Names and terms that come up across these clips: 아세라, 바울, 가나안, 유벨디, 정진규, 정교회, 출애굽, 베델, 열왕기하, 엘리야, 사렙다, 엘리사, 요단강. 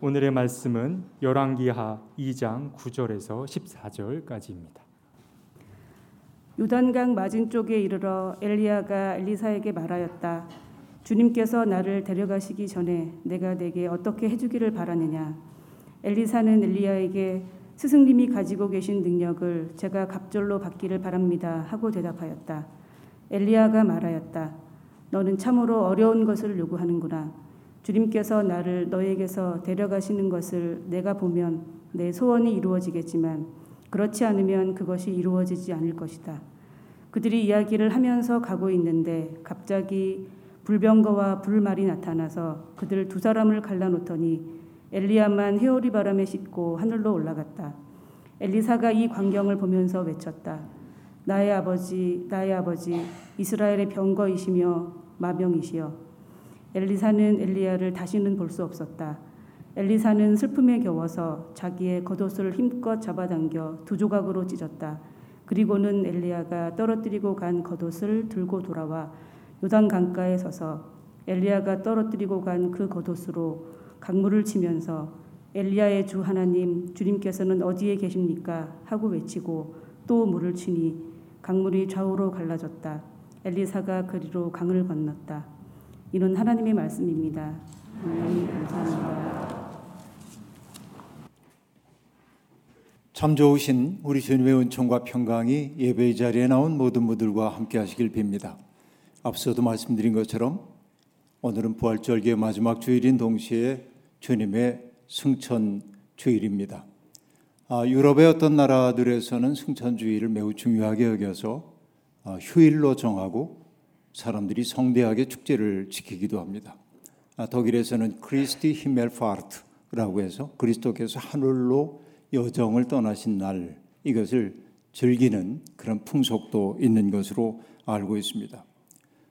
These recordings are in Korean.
오늘의 말씀은 열왕기하 2장 9절에서 14절까지입니다. 요단강 맞은쪽에 이르러 엘리야가 엘리사에게 말하였다. 주님께서 나를 데려가시기 전에 내가 내게 어떻게 해주기를 바라느냐. 엘리사는 엘리야에게 스승님이 가지고 계신 능력을 제가 갑절로 받기를 바랍니다 하고 대답하였다. 엘리야가 말하였다. 너는 참으로 어려운 것을 요구하는구나. 주님께서 나를 너에게서 데려가시는 것을 내가 보면 내 소원이 이루어지겠지만 그렇지 않으면 그것이 이루어지지 않을 것이다. 그들이 이야기를 하면서 가고 있는데 갑자기 불병거와 불말이 나타나서 그들 두 사람을 갈라놓더니 엘리야만 회오리 바람에 싣고 하늘로 올라갔다. 엘리사가 이 광경을 보면서 외쳤다. 나의 아버지, 나의 아버지, 이스라엘의 병거이시며 마병이시여. 엘리사는 엘리야를 다시는 볼 수 없었다. 엘리사는 슬픔에 겨워서 자기의 겉옷을 힘껏 잡아당겨 두 조각으로 찢었다. 그리고는 엘리야가 떨어뜨리고 간 겉옷을 들고 돌아와 요단 강가에 서서 엘리야가 떨어뜨리고 간 그 겉옷으로 강물을 치면서 엘리야의 주 하나님, 주님께서는 어디에 계십니까? 하고 외치고 또 물을 치니 강물이 좌우로 갈라졌다. 엘리사가 그리로 강을 건넜다. 이는 하나님의 말씀입니다. 하나님 감사합니다. 참 좋으신 우리 주님의 은총과 평강이 예배의 자리에 나온 모든 분들과 함께 하시길 빕니다. 앞서도 말씀드린 것처럼 오늘은 부활절기의 마지막 주일인 동시에 주님의 승천 주일입니다. 유럽의 어떤 나라들에서는 승천 주일을 매우 중요하게 여겨서 휴일로 정하고 사람들이 성대하게 축제를 지키기도 합니다. 독일에서는 크리스티 히멜파르트라고 해서 그리스도께서 하늘로 여정을 떠나신 날, 이것을 즐기는 그런 풍속도 있는 것으로 알고 있습니다.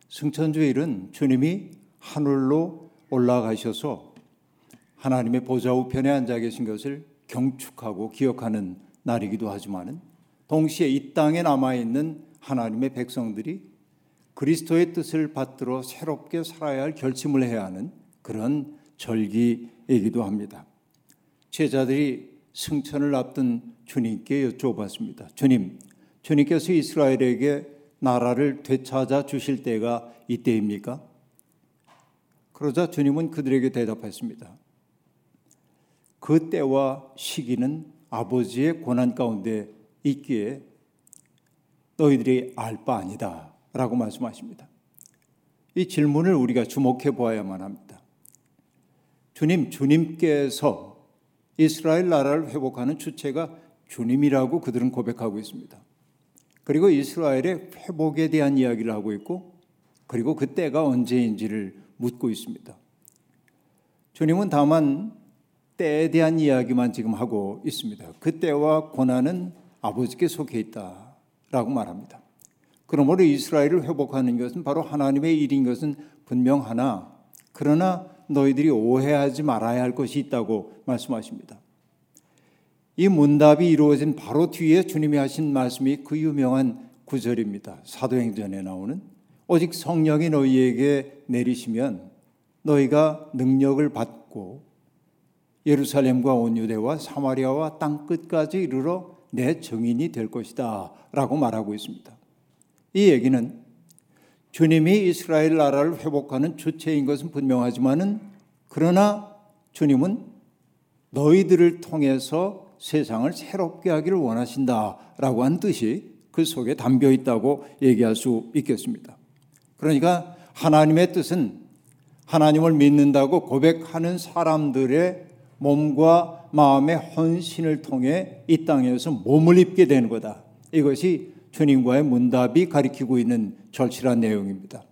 승천주일은 주님이 하늘로 올라가셔서 하나님의 보좌 우편에 앉아 계신 것을 경축하고 기억하는 날이기도 하지만 동시에 이 땅에 남아있는 하나님의 백성들이 그리스도의 뜻을 받들어 새롭게 살아야 할 결심을 해야 하는 그런 절기이기도 합니다. 제자들이 승천을 앞둔 주님께 여쭤봤습니다. 주님, 주님께서 이스라엘에게 나라를 되찾아 주실 때가 이때입니까? 그러자 주님은 그들에게 대답했습니다. 그 때와 시기는 아버지의 고난 가운데 있기에 너희들이 알 바 아니다 라고 말씀하십니다. 이 질문을 우리가 주목해 보아야만 합니다. 주님께서 이스라엘 나라를 회복하는 주체가 주님이라고 그들은 고백하고 있습니다. 그리고 이스라엘의 회복에 대한 이야기를 하고 있고, 그리고 그 때가 언제인지를 묻고 있습니다. 주님은 다만 때에 대한 이야기만 지금 하고 있습니다. 그 때와 고난은 아버지께 속해 있다라고 말합니다. 그러므로 이스라엘을 회복하는 것은 바로 하나님의 일인 것은 분명하나, 그러나 너희들이 오해하지 말아야 할 것이 있다고 말씀하십니다. 이 문답이 이루어진 바로 뒤에 주님이 하신 말씀이 그 유명한 구절입니다. 사도행전에 나오는 오직 성령이 너희에게 내리시면 너희가 능력을 받고 예루살렘과 온 유대와 사마리아와 땅끝까지 이르러 내 증인이 될 것이다 라고 말하고 있습니다. 이 얘기는 주님이 이스라엘 나라를 회복하는 주체인 것은 분명하지만은, 그러나 주님은 너희들을 통해서 세상을 새롭게 하기를 원하신다라고 한 뜻이 그 속에 담겨 있다고 얘기할 수 있겠습니다. 그러니까 하나님의 뜻은 하나님을 믿는다고 고백하는 사람들의 몸과 마음의 헌신을 통해 이 땅에서 몸을 입게 되는 거다. 이것이 주님과의 문답이 가리키고 있는 절실한 내용입니다.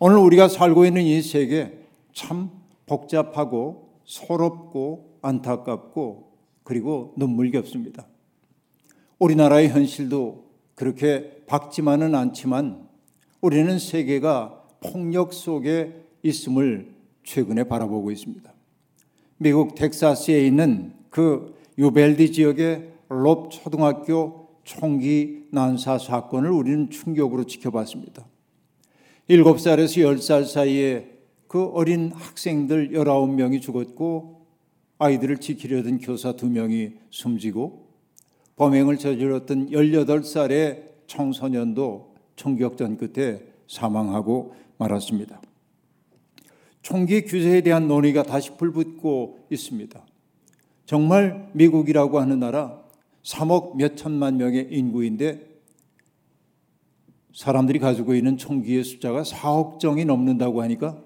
오늘 우리가 살고 있는 이 세계, 참 복잡하고 서럽고 안타깝고 그리고 눈물겹습니다. 우리나라의 현실도 그렇게 밝지만은 않지만 우리는 세계가 폭력 속에 있음을 최근에 바라보고 있습니다. 미국 텍사스에 있는 그 유벨디 지역의 롭 초등학교 총기 난사 사건을 우리는 충격으로 지켜봤습니다. 7살에서 10살 사이에 그 어린 학생들 19명이 죽었고 아이들을 지키려던 교사 2명이 숨지고 범행을 저질렀던 18살의 청소년도 총격전 끝에 사망하고 말았습니다. 총기 규제에 대한 논의가 다시 불붙고 있습니다. 정말 미국이라고 하는 나라 3억 몇 천만 명의 인구인데 사람들이 가지고 있는 총기의 숫자가 4억 정이 넘는다고 하니까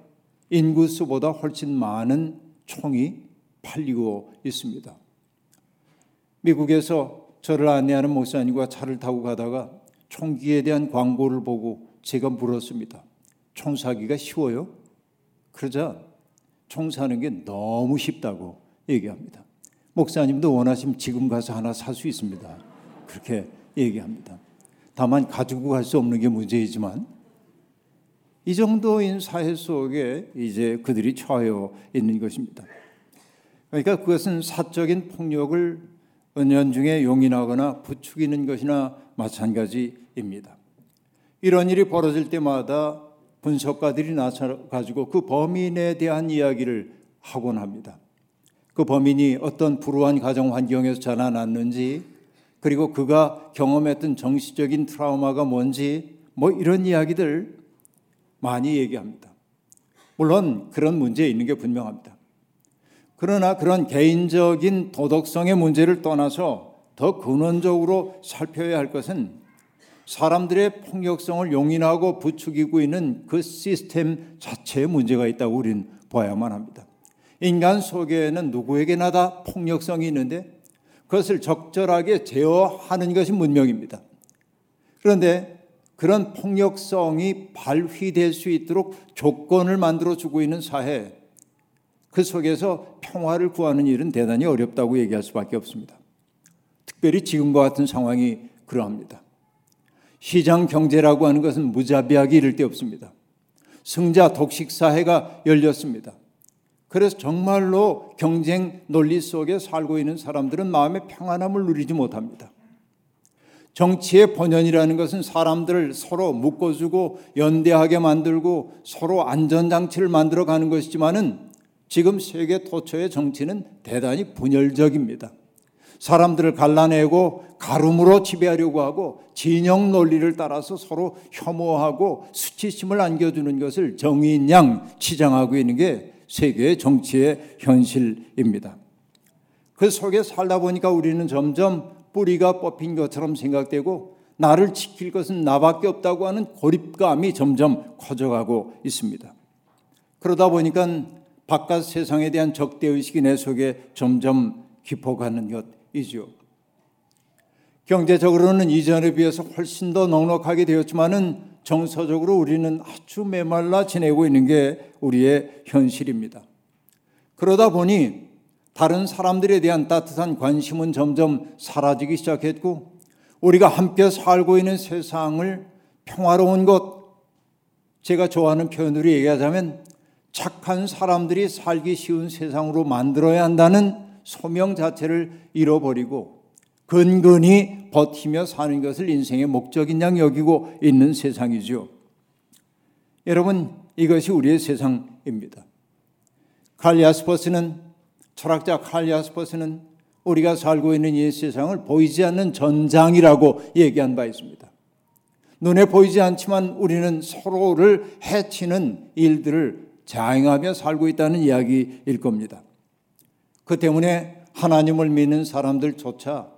인구수보다 훨씬 많은 총이 팔리고 있습니다. 미국에서 저를 안내하는 목사님과 차를 타고 가다가 총기에 대한 광고를 보고 제가 물었습니다. 총 사기가 쉬워요? 그러자 총 사는 게 너무 쉽다고 얘기합니다. 목사님도 원하시면 지금 가서 하나 살 수 있습니다. 그렇게 얘기합니다. 다만 가지고 갈 수 없는 게 문제이지만 이 정도인 사회 속에 이제 그들이 처하여 있는 것입니다. 그러니까 그것은 사적인 폭력을 은연중에 용인하거나 부추기는 것이나 마찬가지입니다. 이런 일이 벌어질 때마다 분석가들이 나서가지고 그 범인에 대한 이야기를 하곤 합니다. 그 범인이 어떤 불우한 가정 환경에서 자라났는지 그리고 그가 경험했던 정신적인 트라우마가 뭔지 뭐 이런 이야기들 많이 얘기합니다. 물론 그런 문제 있는 게 분명합니다. 그러나 그런 개인적인 도덕성의 문제를 떠나서 더 근원적으로 살펴야 할 것은 사람들의 폭력성을 용인하고 부추기고 있는 그 시스템 자체에 문제가 있다고 우린 봐야만 합니다. 인간 속에는 누구에게나 다 폭력성이 있는데 그것을 적절하게 제어하는 것이 문명입니다. 그런데 그런 폭력성이 발휘될 수 있도록 조건을 만들어주고 있는 사회, 그 속에서 평화를 구하는 일은 대단히 어렵다고 얘기할 수밖에 없습니다. 특별히 지금과 같은 상황이 그러합니다. 시장 경제라고 하는 것은 무자비하게 이를 데 없습니다. 승자 독식 사회가 열렸습니다. 그래서 정말로 경쟁 논리 속에 살고 있는 사람들은 마음의 평안함을 누리지 못합니다. 정치의 본연이라는 것은 사람들을 서로 묶어주고 연대하게 만들고 서로 안전장치를 만들어가는 것이지만은 지금 세계 도처의 정치는 대단히 분열적입니다. 사람들을 갈라내고 가름으로 지배하려고 하고 진영 논리를 따라서 서로 혐오하고 수치심을 안겨주는 것을 정의인 양 치장하고 있는 게 세계의 정치의 현실입니다. 그 속에 살다 보니까 우리는 점점 뿌리가 뽑힌 것처럼 생각되고 나를 지킬 것은 나밖에 없다고 하는 고립감이 점점 커져가고 있습니다. 그러다 보니까 바깥 세상에 대한 적대의식이 내 속에 점점 깊어가는 것이죠. 경제적으로는 이전에 비해서 훨씬 더 넉넉하게 되었지만은 정서적으로 우리는 아주 메말라 지내고 있는 게 우리의 현실입니다. 그러다 보니 다른 사람들에 대한 따뜻한 관심은 점점 사라지기 시작했고 우리가 함께 살고 있는 세상을 평화로운 것, 제가 좋아하는 표현으로 얘기하자면 착한 사람들이 살기 쉬운 세상으로 만들어야 한다는 소명 자체를 잃어버리고 근근히 버티며 사는 것을 인생의 목적인 양 여기고 있는 세상이죠. 여러분, 이것이 우리의 세상입니다. 철학자 칼 야스퍼스는 우리가 살고 있는 이 세상을 보이지 않는 전장이라고 얘기한 바 있습니다. 눈에 보이지 않지만 우리는 서로를 해치는 일들을 자행하며 살고 있다는 이야기일 겁니다. 그 때문에 하나님을 믿는 사람들조차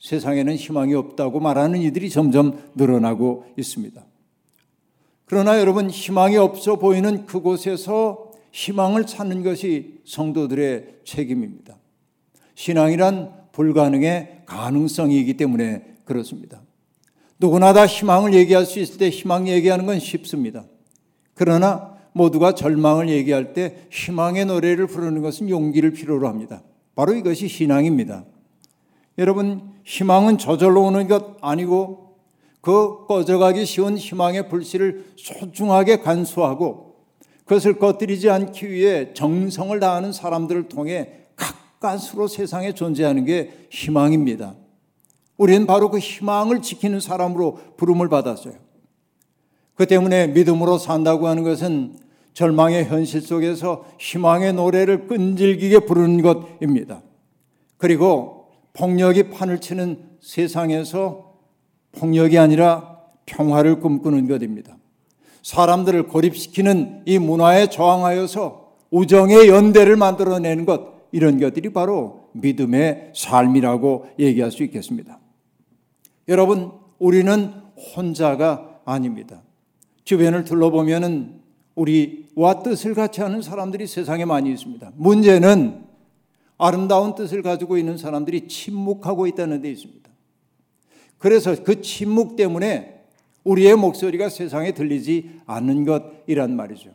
세상에는 희망이 없다고 말하는 이들이 점점 늘어나고 있습니다. 그러나 여러분, 희망이 없어 보이는 그곳에서 희망을 찾는 것이 성도들의 책임입니다. 신앙이란 불가능의 가능성이기 때문에 그렇습니다. 누구나 다 희망을 얘기할 수 있을 때 희망 얘기하는 건 쉽습니다. 그러나 모두가 절망을 얘기할 때 희망의 노래를 부르는 것은 용기를 필요로 합니다. 바로 이것이 신앙입니다. 여러분, 희망은 저절로 오는 것 아니고 그 꺼져가기 쉬운 희망의 불씨를 소중하게 간수하고 그것을 꺼뜨리지 않기 위해 정성을 다하는 사람들을 통해 가까스로 세상에 존재하는 게 희망입니다. 우리는 바로 그 희망을 지키는 사람으로 부름을 받았어요. 그 때문에 믿음으로 산다고 하는 것은 절망의 현실 속에서 희망의 노래를 끈질기게 부르는 것입니다. 그리고 폭력이 판을 치는 세상에서 폭력이 아니라 평화를 꿈꾸는 것입니다. 사람들을 고립시키는 이 문화에 저항하여서 우정의 연대를 만들어내는 것, 이런 것들이 바로 믿음의 삶이라고 얘기할 수 있겠습니다. 여러분, 우리는 혼자가 아닙니다. 주변을 둘러보면은 우리와 뜻을 같이 하는 사람들이 세상에 많이 있습니다. 문제는 아름다운 뜻을 가지고 있는 사람들이 침묵하고 있다는 데 있습니다. 그래서 그 침묵 때문에 우리의 목소리가 세상에 들리지 않는 것이란 말이죠.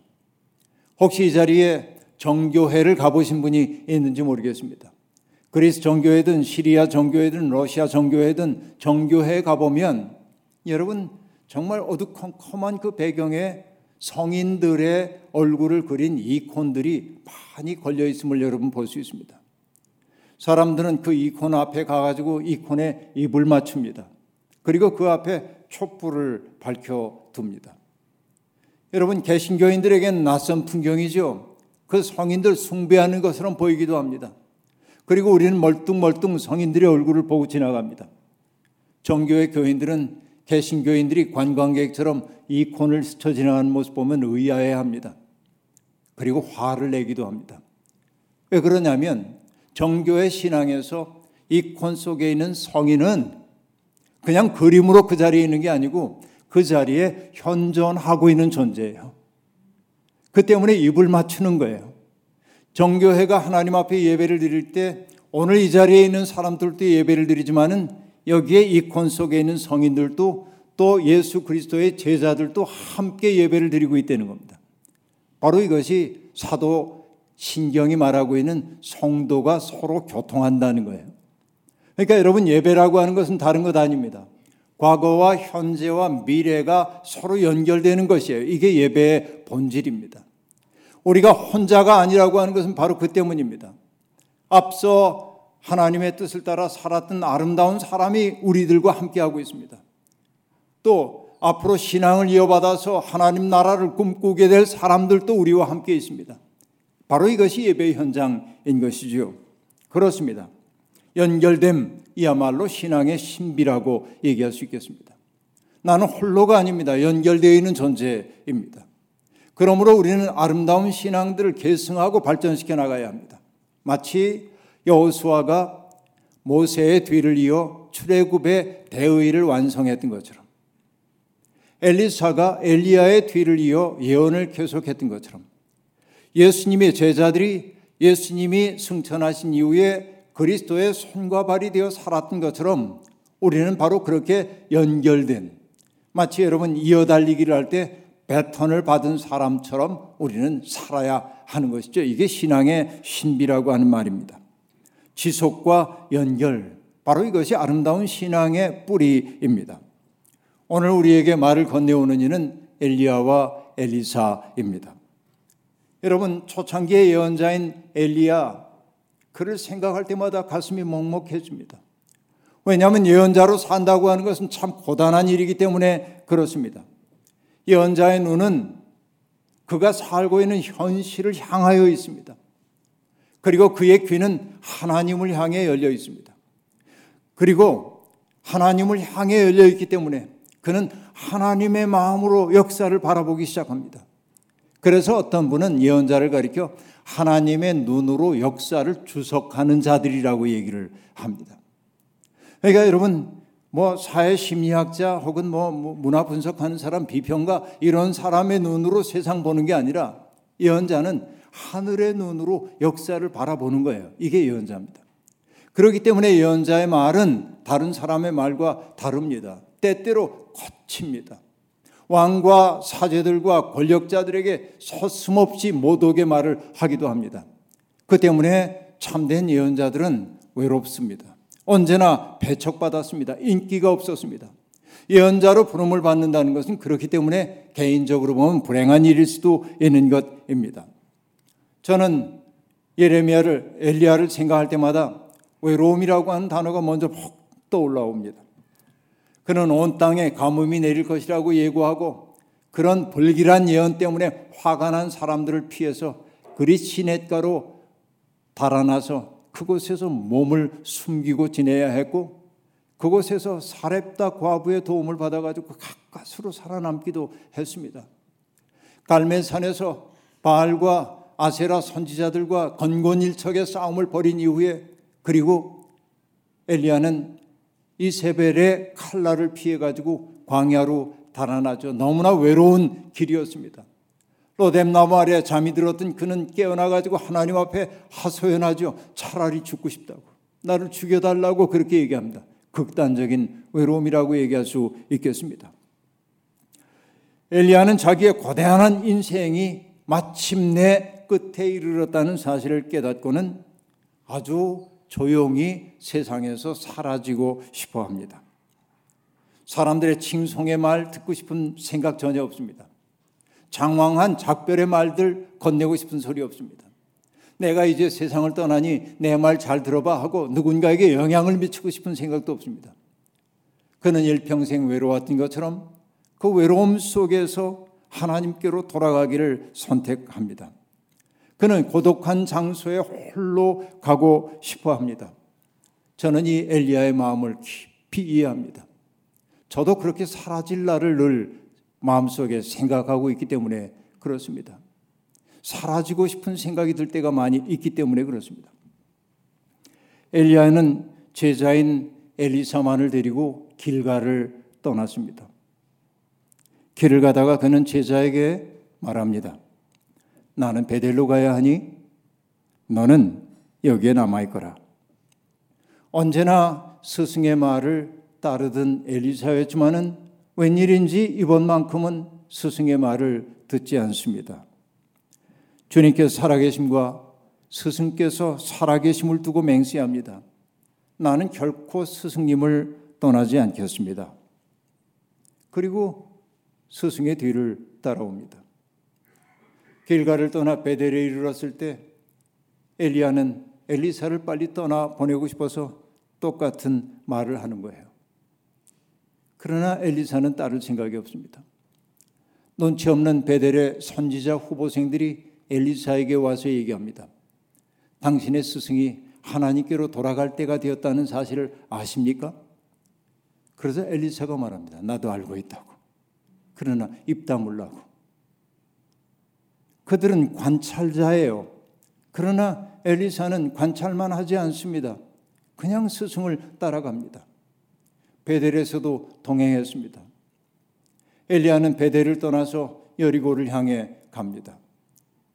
혹시 이 자리에 정교회를 가보신 분이 있는지 모르겠습니다. 그리스 정교회든 시리아 정교회든 러시아 정교회든 정교회에 가보면 여러분 정말 어두컴컴한 그 배경에 성인들의 얼굴을 그린 이콘들이 많이 걸려있음을 여러분 볼 수 있습니다. 사람들은 그 이콘 앞에 가가지고 이콘에 입을 맞춥니다. 그리고 그 앞에 촛불을 밝혀둡니다. 여러분, 개신교인들에겐 낯선 풍경이죠. 그 성인들 숭배하는 것처럼 보이기도 합니다. 그리고 우리는 멀뚱멀뚱 성인들의 얼굴을 보고 지나갑니다. 정교회 교인들은 개신교인들이 관광객처럼 이콘을 스쳐 지나가는 모습 보면 의아해합니다. 그리고 화를 내기도 합니다. 왜 그러냐면 정교회 신앙에서 이콘 속에 있는 성인은 그냥 그림으로 그 자리에 있는 게 아니고 그 자리에 현존하고 있는 존재예요. 그 때문에 입을 맞추는 거예요. 정교회가 하나님 앞에 예배를 드릴 때 오늘 이 자리에 있는 사람들도 예배를 드리지만은 여기에 이콘 속에 있는 성인들도 또 예수 그리스도의 제자들도 함께 예배를 드리고 있다는 겁니다. 바로 이것이 사도 신경이 말하고 있는 성도가 서로 교통한다는 거예요. 그러니까 여러분, 예배라고 하는 것은 다른 것 아닙니다. 과거와 현재와 미래가 서로 연결되는 것이에요. 이게 예배의 본질입니다. 우리가 혼자가 아니라고 하는 것은 바로 그 때문입니다. 앞서 하나님의 뜻을 따라 살았던 아름다운 사람이 우리들과 함께하고 있습니다. 또 앞으로 신앙을 이어받아서 하나님 나라를 꿈꾸게 될 사람들도 우리와 함께 있습니다. 바로 이것이 예배의 현장인 것이죠. 그렇습니다. 연결됨이야말로 신앙의 신비라고 얘기할 수 있겠습니다. 나는 홀로가 아닙니다. 연결되어 있는 존재입니다. 그러므로 우리는 아름다운 신앙들을 계승하고 발전시켜 나가야 합니다. 마치 여호수아가 모세의 뒤를 이어 출애굽의 대의를 완성했던 것처럼, 엘리사가 엘리야의 뒤를 이어 예언을 계속했던 것처럼, 예수님의 제자들이 예수님이 승천하신 이후에 그리스도의 손과 발이 되어 살았던 것처럼 우리는 바로 그렇게 연결된, 마치 여러분 이어달리기를 할 때 배턴을 받은 사람처럼 우리는 살아야 하는 것이죠. 이게 신앙의 신비라고 하는 말입니다. 지속과 연결, 바로 이것이 아름다운 신앙의 뿌리입니다. 오늘 우리에게 말을 건네오는 이는 엘리야와 엘리사입니다. 여러분, 초창기의 예언자인 엘리야, 그를 생각할 때마다 가슴이 먹먹해집니다. 왜냐하면 예언자로 산다고 하는 것은 참 고단한 일이기 때문에 그렇습니다. 예언자의 눈은 그가 살고 있는 현실을 향하여 있습니다. 그리고 그의 귀는 하나님을 향해 열려 있습니다. 그리고 하나님을 향해 열려 있기 때문에 그는 하나님의 마음으로 역사를 바라보기 시작합니다. 그래서 어떤 분은 예언자를 가리켜 하나님의 눈으로 역사를 주석하는 자들이라고 얘기를 합니다. 그러니까 여러분, 사회심리학자 혹은 문화 분석하는 사람, 비평가, 이런 사람의 눈으로 세상 보는 게 아니라 예언자는 하늘의 눈으로 역사를 바라보는 거예요. 이게 예언자입니다. 그렇기 때문에 예언자의 말은 다른 사람의 말과 다릅니다. 때때로 거칩니다. 왕과 사제들과 권력자들에게 서슴없이 못오게 말을 하기도 합니다. 그 때문에 참된 예언자들은 외롭습니다. 언제나 배척받았습니다. 인기가 없었습니다. 예언자로 부름을 받는다는 것은 그렇기 때문에 개인적으로 보면 불행한 일일 수도 있는 것입니다. 저는 엘리야를 생각할 때마다 외로움이라고 하는 단어가 먼저 확 떠올라옵니다. 그는 온 땅에 가뭄이 내릴 것이라고 예고하고 그런 불길한 예언 때문에 화가 난 사람들을 피해서 그리 시냇가로 달아나서 그곳에서 몸을 숨기고 지내야 했고, 그곳에서 사렙다 과부의 도움을 받아가지고 가까스로 살아남기도 했습니다. 갈멜산에서 바알과 아세라 선지자들과 건곤일척의 싸움을 벌인 이후에, 그리고 엘리야는 이세벨의 칼날을 피해가지고 광야로 달아나죠. 너무나 외로운 길이었습니다. 로뎀나무 아래 잠이 들었던 그는 깨어나가지고 하나님 앞에 하소연하죠. 차라리 죽고 싶다고, 나를 죽여달라고 그렇게 얘기합니다. 극단적인 외로움이라고 얘기할 수 있겠습니다. 엘리야는 자기의 고대한 인생이 마침내 끝에 이르렀다는 사실을 깨닫고는 아주 조용히 세상에서 사라지고 싶어 합니다. 사람들의 칭송의 말 듣고 싶은 생각 전혀 없습니다. 장황한 작별의 말들 건네고 싶은 소리 없습니다. 내가 이제 세상을 떠나니 내 말 잘 들어봐 하고 누군가에게 영향을 미치고 싶은 생각도 없습니다. 그는 일평생 외로웠던 것처럼 그 외로움 속에서 하나님께로 돌아가기를 선택합니다. 그는 고독한 장소에 홀로 가고 싶어 합니다. 저는 이 엘리야의 마음을 깊이 이해합니다. 저도 그렇게 사라질 날을 늘 마음속에 생각하고 있기 때문에 그렇습니다. 사라지고 싶은 생각이 들 때가 많이 있기 때문에 그렇습니다. 엘리야는 제자인 엘리사만을 데리고 길가를 떠났습니다. 길을 가다가 그는 제자에게 말합니다. 나는 베델로 가야 하니 너는 여기에 남아있거라. 언제나 스승의 말을 따르던 엘리사였지만은 웬일인지 이번만큼은 스승의 말을 듣지 않습니다. 주님께서 살아계심과 스승께서 살아계심을 두고 맹세합니다. 나는 결코 스승님을 떠나지 않겠습니다. 그리고 스승의 뒤를 따라옵니다. 길가를 떠나 베델에 이르렀을 때 엘리야는 엘리사를 빨리 떠나 보내고 싶어서 똑같은 말을 하는 거예요. 그러나 엘리사는 따를 생각이 없습니다. 눈치 없는 베델의 선지자 후보생들이 엘리사에게 와서 얘기합니다. 당신의 스승이 하나님께로 돌아갈 때가 되었다는 사실을 아십니까? 그래서 엘리사가 말합니다. 나도 알고 있다고. 그러나 입 다물라고. 그들은 관찰자예요. 그러나 엘리사는 관찰만 하지 않습니다. 그냥 스승을 따라갑니다. 베델에서도 동행했습니다. 엘리야는 베델을 떠나서 여리고를 향해 갑니다.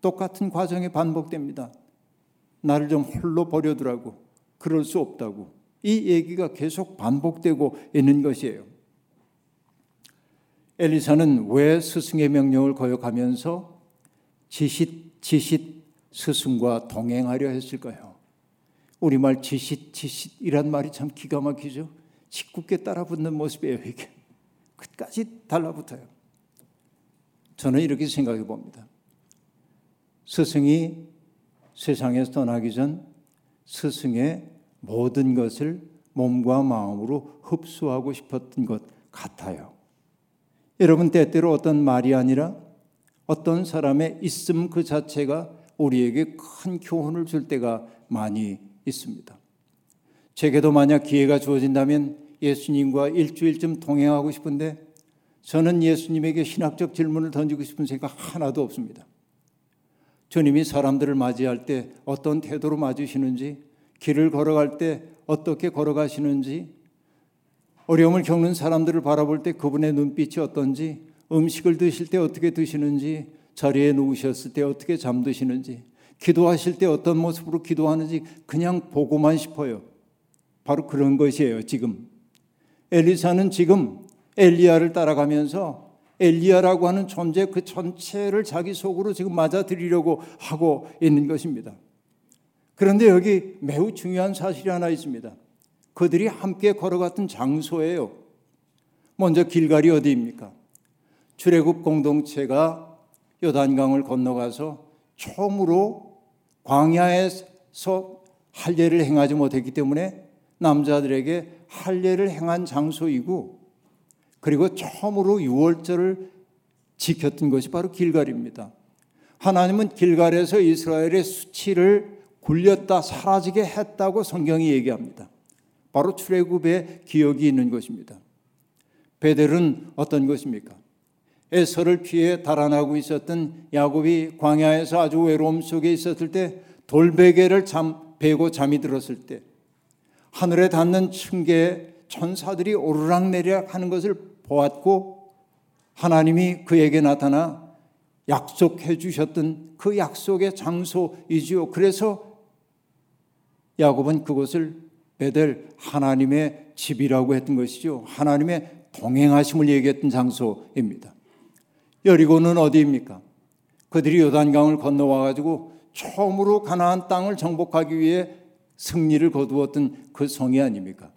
똑같은 과정이 반복됩니다. 나를 좀 홀로 버려두라고, 그럴 수 없다고, 이 얘기가 계속 반복되고 있는 것이에요. 엘리사는 왜 스승의 명령을 거역하면서 지싯 스승과 동행하려 했을까요? 우리말 지싯이란 말이 참 기가 막히죠. 짓궂게 따라붙는 모습이에요. 이게 끝까지 달라붙어요. 저는 이렇게 생각해 봅니다. 스승이 세상에서 떠나기 전 스승의 모든 것을 몸과 마음으로 흡수하고 싶었던 것 같아요. 여러분, 때때로 어떤 말이 아니라 어떤 사람의 있음 그 자체가 우리에게 큰 교훈을 줄 때가 많이 있습니다. 제게도 만약 기회가 주어진다면 예수님과 일주일쯤 동행하고 싶은데 저는 예수님에게 신학적 질문을 던지고 싶은 생각 하나도 없습니다. 주님이 사람들을 맞이할 때 어떤 태도로 맞으시는지, 길을 걸어갈 때 어떻게 걸어가시는지, 어려움을 겪는 사람들을 바라볼 때 그분의 눈빛이 어떤지, 음식을 드실 때 어떻게 드시는지, 자리에 누우셨을 때 어떻게 잠드시는지, 기도하실 때 어떤 모습으로 기도하는지 그냥 보고만 싶어요. 바로 그런 것이에요, 지금. 엘리사는 지금 엘리야를 따라가면서 엘리야라고 하는 존재 그 전체를 자기 속으로 지금 맞아들이려고 하고 있는 것입니다. 그런데 여기 매우 중요한 사실이 하나 있습니다. 그들이 함께 걸어갔던 장소예요. 먼저 길갈이 어디입니까? 출애굽 공동체가 요단강을 건너가서 처음으로 광야에서 할례를 행하지 못했기 때문에 남자들에게 할례를 행한 장소이고, 그리고 처음으로 유월절을 지켰던 것이 바로 길갈입니다. 하나님은 길갈에서 이스라엘의 수치를 굴렸다, 사라지게 했다고 성경이 얘기합니다. 바로 출애굽의 기억이 있는 것입니다. 베델은 어떤 것입니까? 에서를 피해 달아나고 있었던 야곱이 광야에서 아주 외로움 속에 있었을 때, 돌베개를 베고 잠이 들었을 때 하늘에 닿는 층계에 천사들이 오르락내리락 하는 것을 보았고, 하나님이 그에게 나타나 약속해 주셨던 그 약속의 장소이지요. 그래서 야곱은 그곳을 베델, 하나님의 집이라고 했던 것이죠. 하나님의 동행하심을 얘기했던 장소입니다. 여리고는 어디입니까? 그들이 요단강을 건너와가지고 처음으로 가나안 땅을 정복하기 위해 승리를 거두었던 그 성이 아닙니까?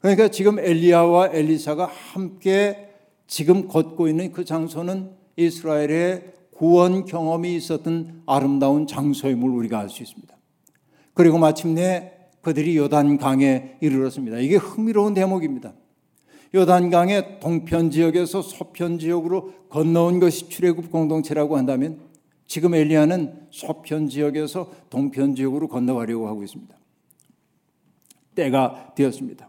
그러니까 지금 엘리야와 엘리사가 함께 지금 걷고 있는 그 장소는 이스라엘의 구원 경험이 있었던 아름다운 장소임을 우리가 알 수 있습니다. 그리고 마침내 그들이 요단강에 이르렀습니다. 이게 흥미로운 대목입니다. 요단강의 동편 지역에서 서편 지역으로 건너온 것이 출애굽 공동체라고 한다면, 지금 엘리야는 서편 지역에서 동편 지역으로 건너가려고 하고 있습니다. 때가 되었습니다.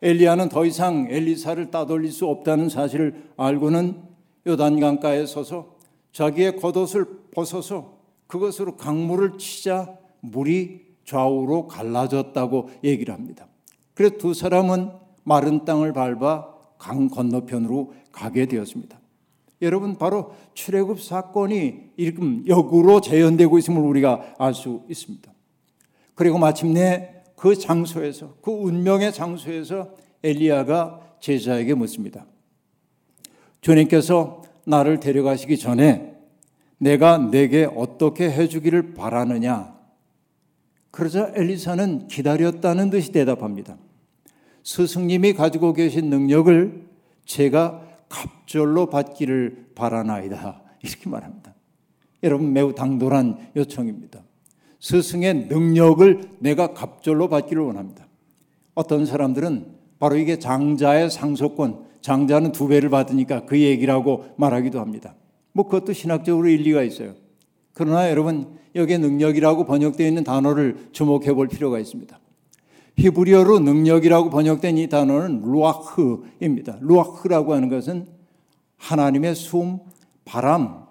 엘리야는 더 이상 엘리사를 따돌릴 수 없다는 사실을 알고는 요단강가에 서서 자기의 겉옷을 벗어서 그것으로 강물을 치자 물이 좌우로 갈라졌다고 얘기를 합니다. 그래서 두 사람은 마른 땅을 밟아 강 건너편으로 가게 되었습니다. 여러분, 바로 출애굽 사건이 지금 역으로 재현되고 있음을 우리가 알 수 있습니다. 그리고 마침내 그 장소에서, 그 운명의 장소에서 엘리야가 제자에게 묻습니다. 주님께서 나를 데려가시기 전에 내가 내게 어떻게 해주기를 바라느냐? 그러자 엘리사는 기다렸다는 듯이 대답합니다. 스승님이 가지고 계신 능력을 제가 갑절로 받기를 바라나이다, 이렇게 말합니다. 여러분, 매우 당돌한 요청입니다. 스승의 능력을 내가 갑절로 받기를 원합니다. 어떤 사람들은 바로 이게 장자의 상속권, 장자는 2배를 받으니까 그 얘기라고 말하기도 합니다. 뭐 그것도 신학적으로 일리가 있어요. 그러나 여러분, 여기에 능력이라고 번역되어 있는 단어를 주목해 볼 필요가 있습니다. 히브리어로 능력이라고 번역된 이 단어는 루아흐입니다. 루아흐라고 하는 것은 하나님의 숨, 바람,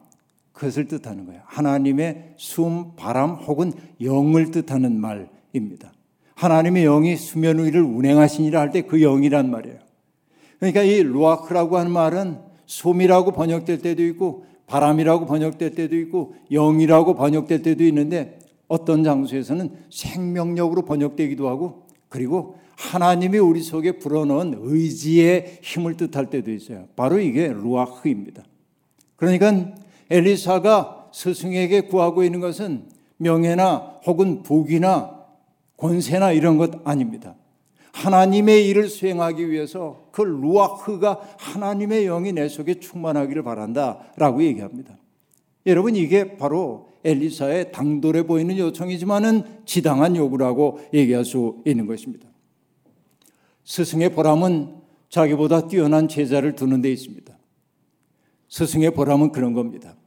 그것을 뜻하는 거예요. 하나님의 숨, 바람 혹은 영을 뜻하는 말입니다. 하나님의 영이 수면 위를 운행하시니라 할 때 그 영이란 말이에요. 그러니까 이 루아흐라고 하는 말은 숨이라고 번역될 때도 있고 바람이라고 번역될 때도 있고 영이라고 번역될 때도 있는데, 어떤 장소에서는 생명력으로 번역되기도 하고, 그리고 하나님이 우리 속에 불어넣은 의지의 힘을 뜻할 때도 있어요. 바로 이게 루아흐입니다. 그러니까 엘리사가 스승에게 구하고 있는 것은 명예나 혹은 복이나 권세나 이런 것 아닙니다. 하나님의 일을 수행하기 위해서 그 루아흐가, 하나님의 영이 내 속에 충만하기를 바란다라고 얘기합니다. 여러분, 이게 바로 엘리사의 당돌해 보이는 요청이지만은 지당한 요구라고 얘기할 수 있는 것입니다. 스승의 보람은 자기보다 뛰어난 제자를 두는 데 있습니다. 스승의 보람은 그런 겁니다.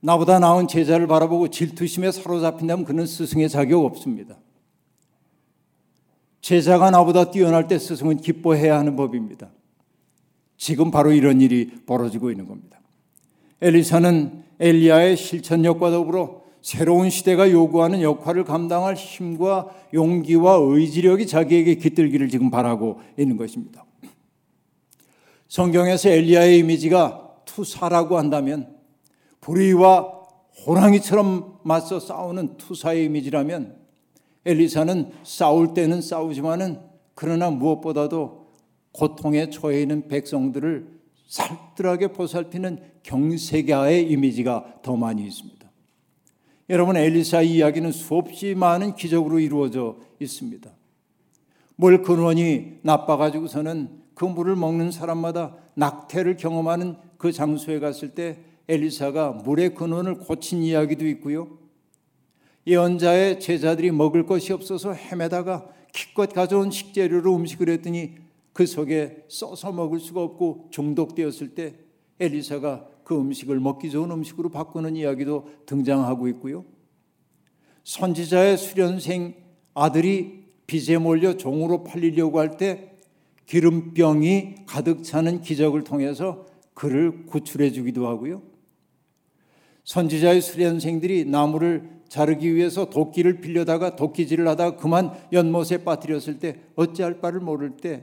나보다 나은 제자를 바라보고 질투심에 사로잡힌다면 그는 스승의 자격 없습니다. 제자가 나보다 뛰어날 때 스승은 기뻐해야 하는 법입니다. 지금 바로 이런 일이 벌어지고 있는 겁니다. 엘리사는 엘리야의 실천력과 더불어 새로운 시대가 요구하는 역할을 감당할 힘과 용기와 의지력이 자기에게 깃들기를 지금 바라고 있는 것입니다. 성경에서 엘리야의 이미지가 투사라고 한다면, 불의와 호랑이처럼 맞서 싸우는 투사의 이미지라면, 엘리사는 싸울 때는 싸우지만은 그러나 무엇보다도 고통에 처해 있는 백성들을 살뜰하게 보살피는 경세가의 이미지가 더 많이 있습니다. 여러분, 엘리사의 이야기는 수없이 많은 기적으로 이루어져 있습니다. 물 근원이 나빠가지고서는 그 물을 먹는 사람마다 낙태를 경험하는 그 장소에 갔을 때 엘리사가 물의 근원을 고친 이야기도 있고요. 예언자의 제자들이 먹을 것이 없어서 헤매다가 기껏 가져온 식재료로 음식을 했더니 그 속에 써서 먹을 수가 없고 중독되었을 때 엘리사가 그 음식을 먹기 좋은 음식으로 바꾸는 이야기도 등장하고 있고요. 선지자의 수련생 아들이 빚에 몰려 종으로 팔리려고 할 때 기름병이 가득 차는 기적을 통해서 그를 구출해 주기도 하고요. 선지자의 수련생들이 나무를 자르기 위해서 도끼를 빌려다가 도끼질을 하다가 그만 연못에 빠뜨렸을 때 어찌할 바를 모를 때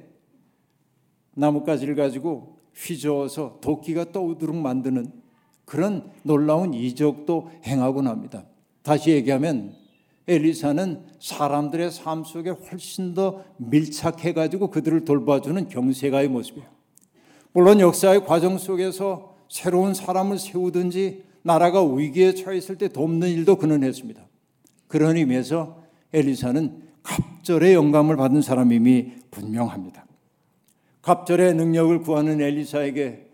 나뭇가지를 가지고 휘저어서 도끼가 떠오르도록 만드는 그런 놀라운 이적도 행하곤 합니다. 다시 얘기하면 엘리사는 사람들의 삶 속에 훨씬 더 밀착해가지고 그들을 돌봐주는 경세가의 모습이에요. 물론 역사의 과정 속에서 새로운 사람을 세우든지 나라가 위기에 처했을 때 돕는 일도 그는 했습니다. 그런 의미에서 엘리사는 갑절의 영감을 받은 사람임이 분명합니다. 갑절의 능력을 구하는 엘리사에게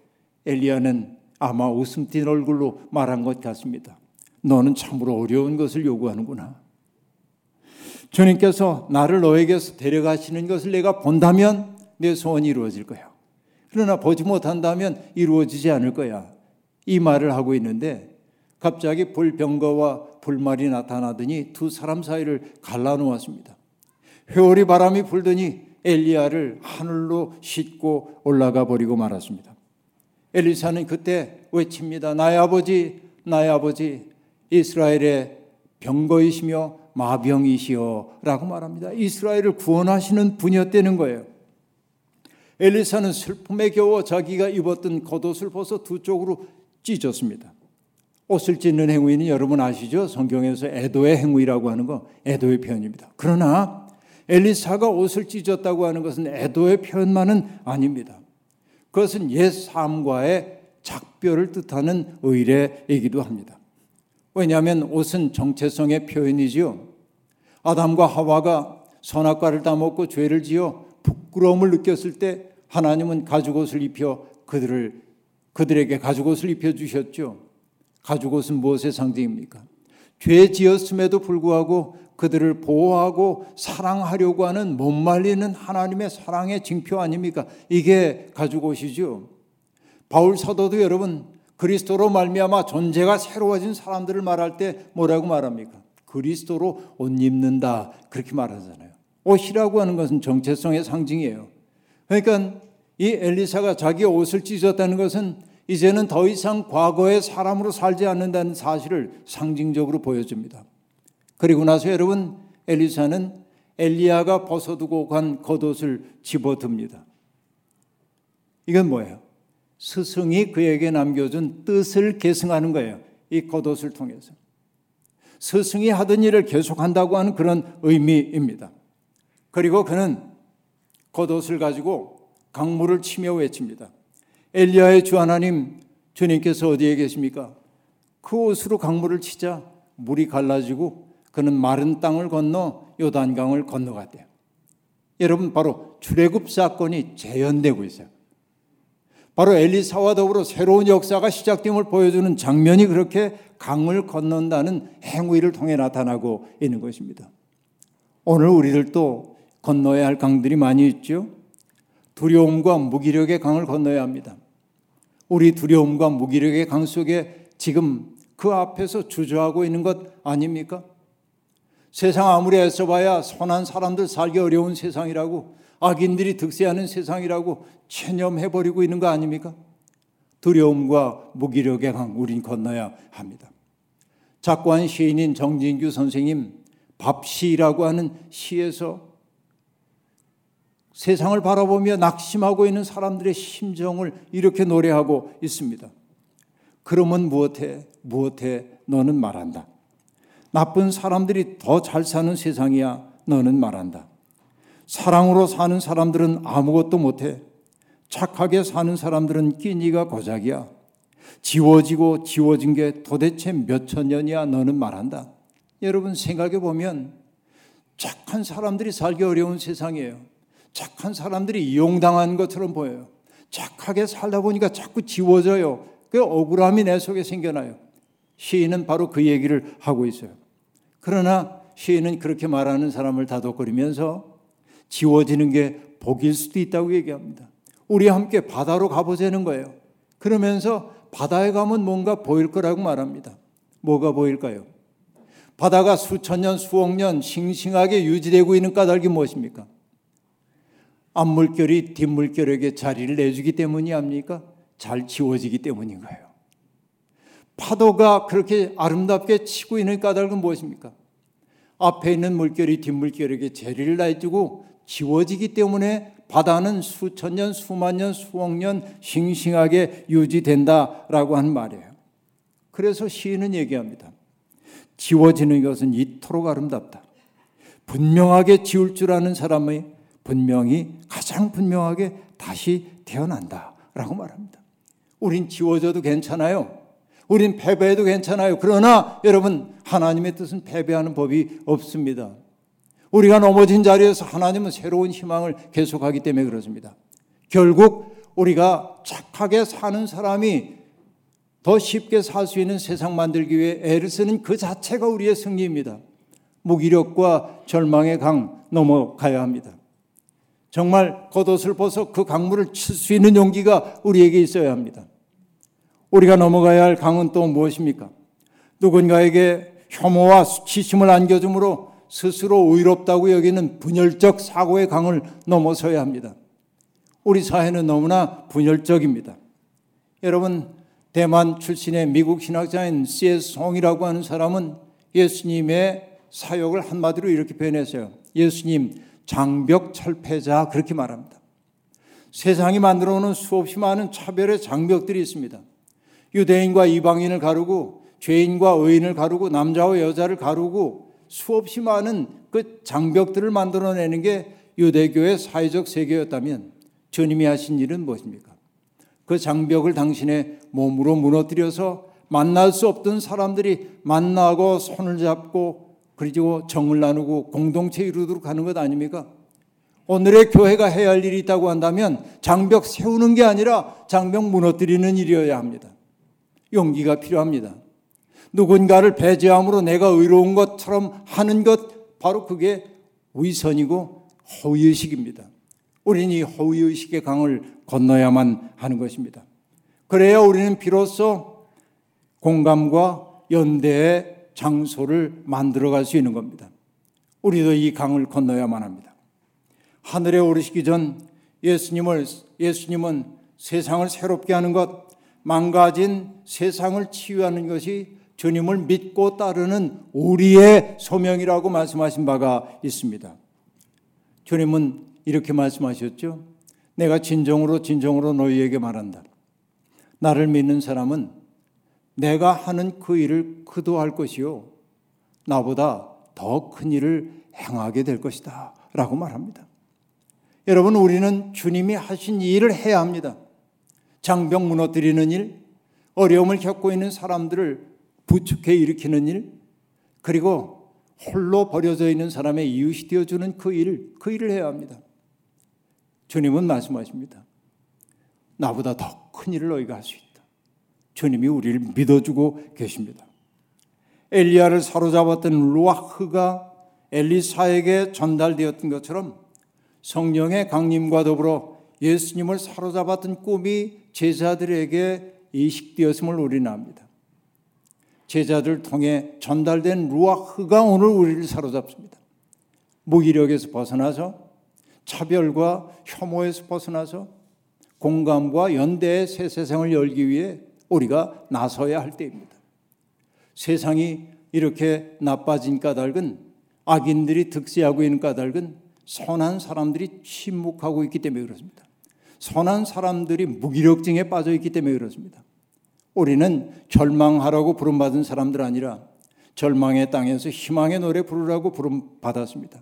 엘리야는 아마 웃음띤 얼굴로 말한 것 같습니다. 너는 참으로 어려운 것을 요구하는구나. 주님께서 나를 너에게서 데려가시는 것을 내가 본다면 내 소원이 이루어질 거야. 그러나 보지 못한다면 이루어지지 않을 거야. 이 말을 하고 있는데 갑자기 불병거와 불말이 나타나더니 두 사람 사이를 갈라놓았습니다. 회오리 바람이 불더니 엘리야를 하늘로 싣고 올라가 버리고 말았습니다. 엘리사는 그때 외칩니다. 나의 아버지, 나의 아버지, 이스라엘의 병거이시며 마병이시여 라고 말합니다. 이스라엘을 구원하시는 분이었다는 거예요. 엘리사는 슬픔에 겨워 자기가 입었던 겉옷을 벗어 두 쪽으로 찢었습니다. 옷을 찢는 행위는 여러분 아시죠? 성경에서 애도의 행위라고 하는 거 애도의 표현입니다. 그러나 엘리사가 옷을 찢었다고 하는 것은 애도의 표현만은 아닙니다. 그것은 옛 삶과의 작별을 뜻하는 의례이기도 합니다. 왜냐하면 옷은 정체성의 표현이지요. 아담과 하와가 선악과를 따먹고 죄를 지어 부끄러움을 느꼈을 때 하나님은 가죽옷을 입혀 그들에게 가죽옷을 입혀주셨죠. 가죽옷은 무엇의 상징입니까? 죄 지었음에도 불구하고 그들을 보호하고 사랑하려고 하는 못 말리는 하나님의 사랑의 징표 아닙니까? 이게 가죽옷이죠. 바울 사도도 여러분 그리스도로 말미암아 존재가 새로워진 사람들을 말할 때 뭐라고 말합니까? 그리스도로 옷 입는다 그렇게 말하잖아요. 옷이라고 하는 것은 정체성의 상징이에요. 그러니까 이 엘리사가 자기 옷을 찢었다는 것은 이제는 더 이상 과거의 사람으로 살지 않는다는 사실을 상징적으로 보여줍니다. 그리고 나서 여러분 엘리사는 엘리야가 벗어두고 간 겉옷을 집어듭니다. 이건 뭐예요? 스승이 그에게 남겨준 뜻을 계승하는 거예요. 이 겉옷을 통해서. 스승이 하던 일을 계속한다고 하는 그런 의미입니다. 그리고 그는 겉옷을 가지고 강물을 치며 외칩니다. 엘리야의 주 하나님, 주님께서 어디에 계십니까? 그 옷으로 강물을 치자 물이 갈라지고 그는 마른 땅을 건너 요단강을 건너갔대요. 여러분 바로 출애굽 사건이 재현되고 있어요. 바로 엘리사와 더불어 새로운 역사가 시작됨을 보여주는 장면이 그렇게 강을 건넌다는 행위를 통해 나타나고 있는 것입니다. 오늘 우리들도 건너야 할 강들이 많이 있죠. 두려움과 무기력의 강을 건너야 합니다. 우리 두려움과 무기력의 강 속에 지금 그 앞에서 주저하고 있는 것 아닙니까? 세상 아무리 애써봐야 선한 사람들 살기 어려운 세상이라고 악인들이 득세하는 세상이라고 체념해버리고 있는 거 아닙니까? 두려움과 무기력의 강 우린 건너야 합니다. 작고한 시인인 정진규 선생님 밥시라고 하는 시에서 세상을 바라보며 낙심하고 있는 사람들의 심정을 이렇게 노래하고 있습니다. 그러면 무엇해? 무엇해? 너는 말한다. 나쁜 사람들이 더 잘 사는 세상이야. 너는 말한다. 사랑으로 사는 사람들은 아무것도 못해. 착하게 사는 사람들은 끼니가 고작이야. 지워지고 지워진 게 도대체 몇천 년이야. 너는 말한다. 여러분 생각해 보면 착한 사람들이 살기 어려운 세상이에요. 착한 사람들이 이용당한 것처럼 보여요. 착하게 살다 보니까 자꾸 지워져요. 그 억울함이 내 속에 생겨나요. 시인은 바로 그 얘기를 하고 있어요. 그러나 시인은 그렇게 말하는 사람을 다독거리면서 지워지는 게 복일 수도 있다고 얘기합니다. 우리 함께 바다로 가보자는 거예요. 그러면서 바다에 가면 뭔가 보일 거라고 말합니다. 뭐가 보일까요? 바다가 수천 년, 수억 년 싱싱하게 유지되고 있는 까닭이 무엇입니까? 앞물결이 뒷물결에게 자리를 내주기 때문이 아닙니까? 잘 지워지기 때문인 거예요. 파도가 그렇게 아름답게 치고 있는 까닭은 무엇입니까? 앞에 있는 물결이 뒷물결에게 자리를 내주고 지워지기 때문에 바다는 수천 년, 수만 년, 수억 년 싱싱하게 유지된다라고 하는 말이에요. 그래서 시인은 얘기합니다. 지워지는 것은 이토록 아름답다. 분명하게 지울 줄 아는 사람이 분명히 가장 분명하게 다시 태어난다라고 말합니다. 우린 지워져도 괜찮아요. 우린 패배해도 괜찮아요. 그러나 여러분, 하나님의 뜻은 패배하는 법이 없습니다. 우리가 넘어진 자리에서 하나님은 새로운 희망을 계속하기 때문에 그렇습니다. 결국 우리가 착하게 사는 사람이 더 쉽게 살 수 있는 세상 만들기 위해 애를 쓰는 그 자체가 우리의 승리입니다. 무기력과 절망의 강 넘어가야 합니다. 정말 겉옷을 벗어 그 강물을 칠 수 있는 용기가 우리에게 있어야 합니다. 우리가 넘어가야 할 강은 또 무엇입니까? 누군가에게 혐오와 수치심을 안겨줌으로 스스로 의롭다고 여기는 분열적 사고의 강을 넘어서야 합니다. 우리 사회는 너무나 분열적입니다. 여러분, 대만 출신의 미국 신학자인 C.S. 송이라고 하는 사람은 예수님의 사역을 한마디로 이렇게 표현했어요. 예수님, 장벽 철폐자, 그렇게 말합니다. 세상이 만들어오는 수없이 많은 차별의 장벽들이 있습니다. 유대인과 이방인을 가르고, 죄인과 의인을 가르고, 남자와 여자를 가르고, 수없이 많은 그 장벽들을 만들어내는 게 유대교의 사회적 세계였다면 주님이 하신 일은 무엇입니까? 그 장벽을 당신의 몸으로 무너뜨려서 만날 수 없던 사람들이 만나고 손을 잡고 그리고 정을 나누고 공동체 이루도록 하는 것 아닙니까? 오늘의 교회가 해야 할 일이 있다고 한다면 장벽 세우는 게 아니라 장벽 무너뜨리는 일이어야 합니다. 용기가 필요합니다. 누군가를 배제함으로 내가 의로운 것처럼 하는 것, 바로 그게 위선이고 허위의식입니다. 우리는 이 허위의식의 강을 건너야만 하는 것입니다. 그래야 우리는 비로소 공감과 연대의 장소를 만들어갈 수 있는 겁니다. 우리도 이 강을 건너야만 합니다. 하늘에 오르시기 전 예수님은 세상을 새롭게 하는 것, 망가진 세상을 치유하는 것이 주님을 믿고 따르는 우리의 소명이라고 말씀하신 바가 있습니다. 주님은 이렇게 말씀하셨죠. 내가 진정으로 너희에게 말한다. 나를 믿는 사람은 내가 하는 그 일을 그도 할 것이요, 나보다 더 큰 일을 행하게 될 것이다 라고 말합니다. 여러분, 우리는 주님이 하신 일을 해야 합니다. 장벽 무너뜨리는 일, 어려움을 겪고 있는 사람들을 부축해 일으키는 일, 그리고 홀로 버려져 있는 사람의 이웃이 되어주는 그 일을 해야 합니다. 주님은 말씀하십니다. 나보다 더 큰 일을 너희가 할 수 있다. 주님이 우리를 믿어주고 계십니다. 엘리야를 사로잡았던 루아흐가 엘리사에게 전달되었던 것처럼 성령의 강림과 더불어 예수님을 사로잡았던 꿈이 제자들에게 이식되었음을 우리는 압니다. 제자들을 통해 전달된 루아흐가 오늘 우리를 사로잡습니다. 무기력에서 벗어나서, 차별과 혐오에서 벗어나서 공감과 연대의 새 세상을 열기 위해 우리가 나서야 할 때입니다. 세상이 이렇게 나빠진 까닭은, 악인들이 득세하고 있는 까닭은 선한 사람들이 침묵하고 있기 때문에 그렇습니다. 선한 사람들이 무기력증에 빠져 있기 때문에 그렇습니다. 우리는 절망하라고 부름받은 사람들 아니라 절망의 땅에서 희망의 노래 부르라고 부름받았습니다.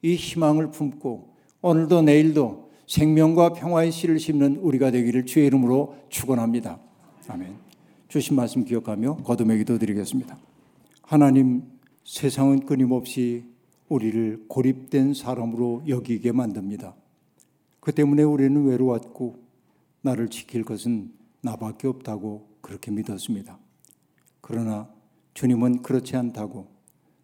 이 희망을 품고 오늘도 내일도 생명과 평화의 씨를 심는 우리가 되기를 주의 이름으로 축원합니다. 아멘. 주신 말씀 기억하며 거듭의 기도 드리겠습니다. 하나님, 세상은 끊임없이 우리를 고립된 사람으로 여기게 만듭니다. 그 때문에 우리는 외로웠고, 나를 지킬 것은 나밖에 없다고 그렇게 믿었습니다. 그러나 주님은 그렇지 않다고,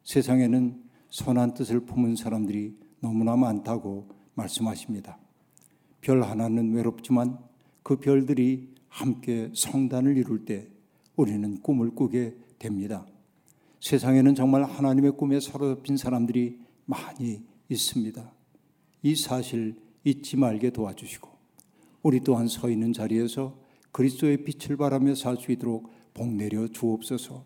세상에는 선한 뜻을 품은 사람들이 너무나 많다고 말씀하십니다. 별 하나는 외롭지만 그 별들이 함께 성단을 이룰 때 우리는 꿈을 꾸게 됩니다. 세상에는 정말 하나님의 꿈에 사로잡힌 사람들이 많이 있습니다. 이 사실 잊지 말게 도와주시고 우리 또한 서 있는 자리에서 그리스도의 빛을 바라며 살 수 있도록 복 내려 주옵소서.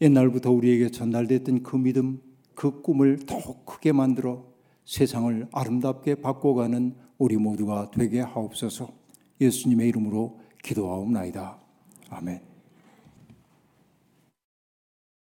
옛날부터 우리에게 전달됐던 그 믿음, 그 꿈을 더욱 크게 만들어 세상을 아름답게 바꿔가는 우리 모두가 되게 하옵소서. 예수님의 이름으로 기도하옵나이다. 아멘.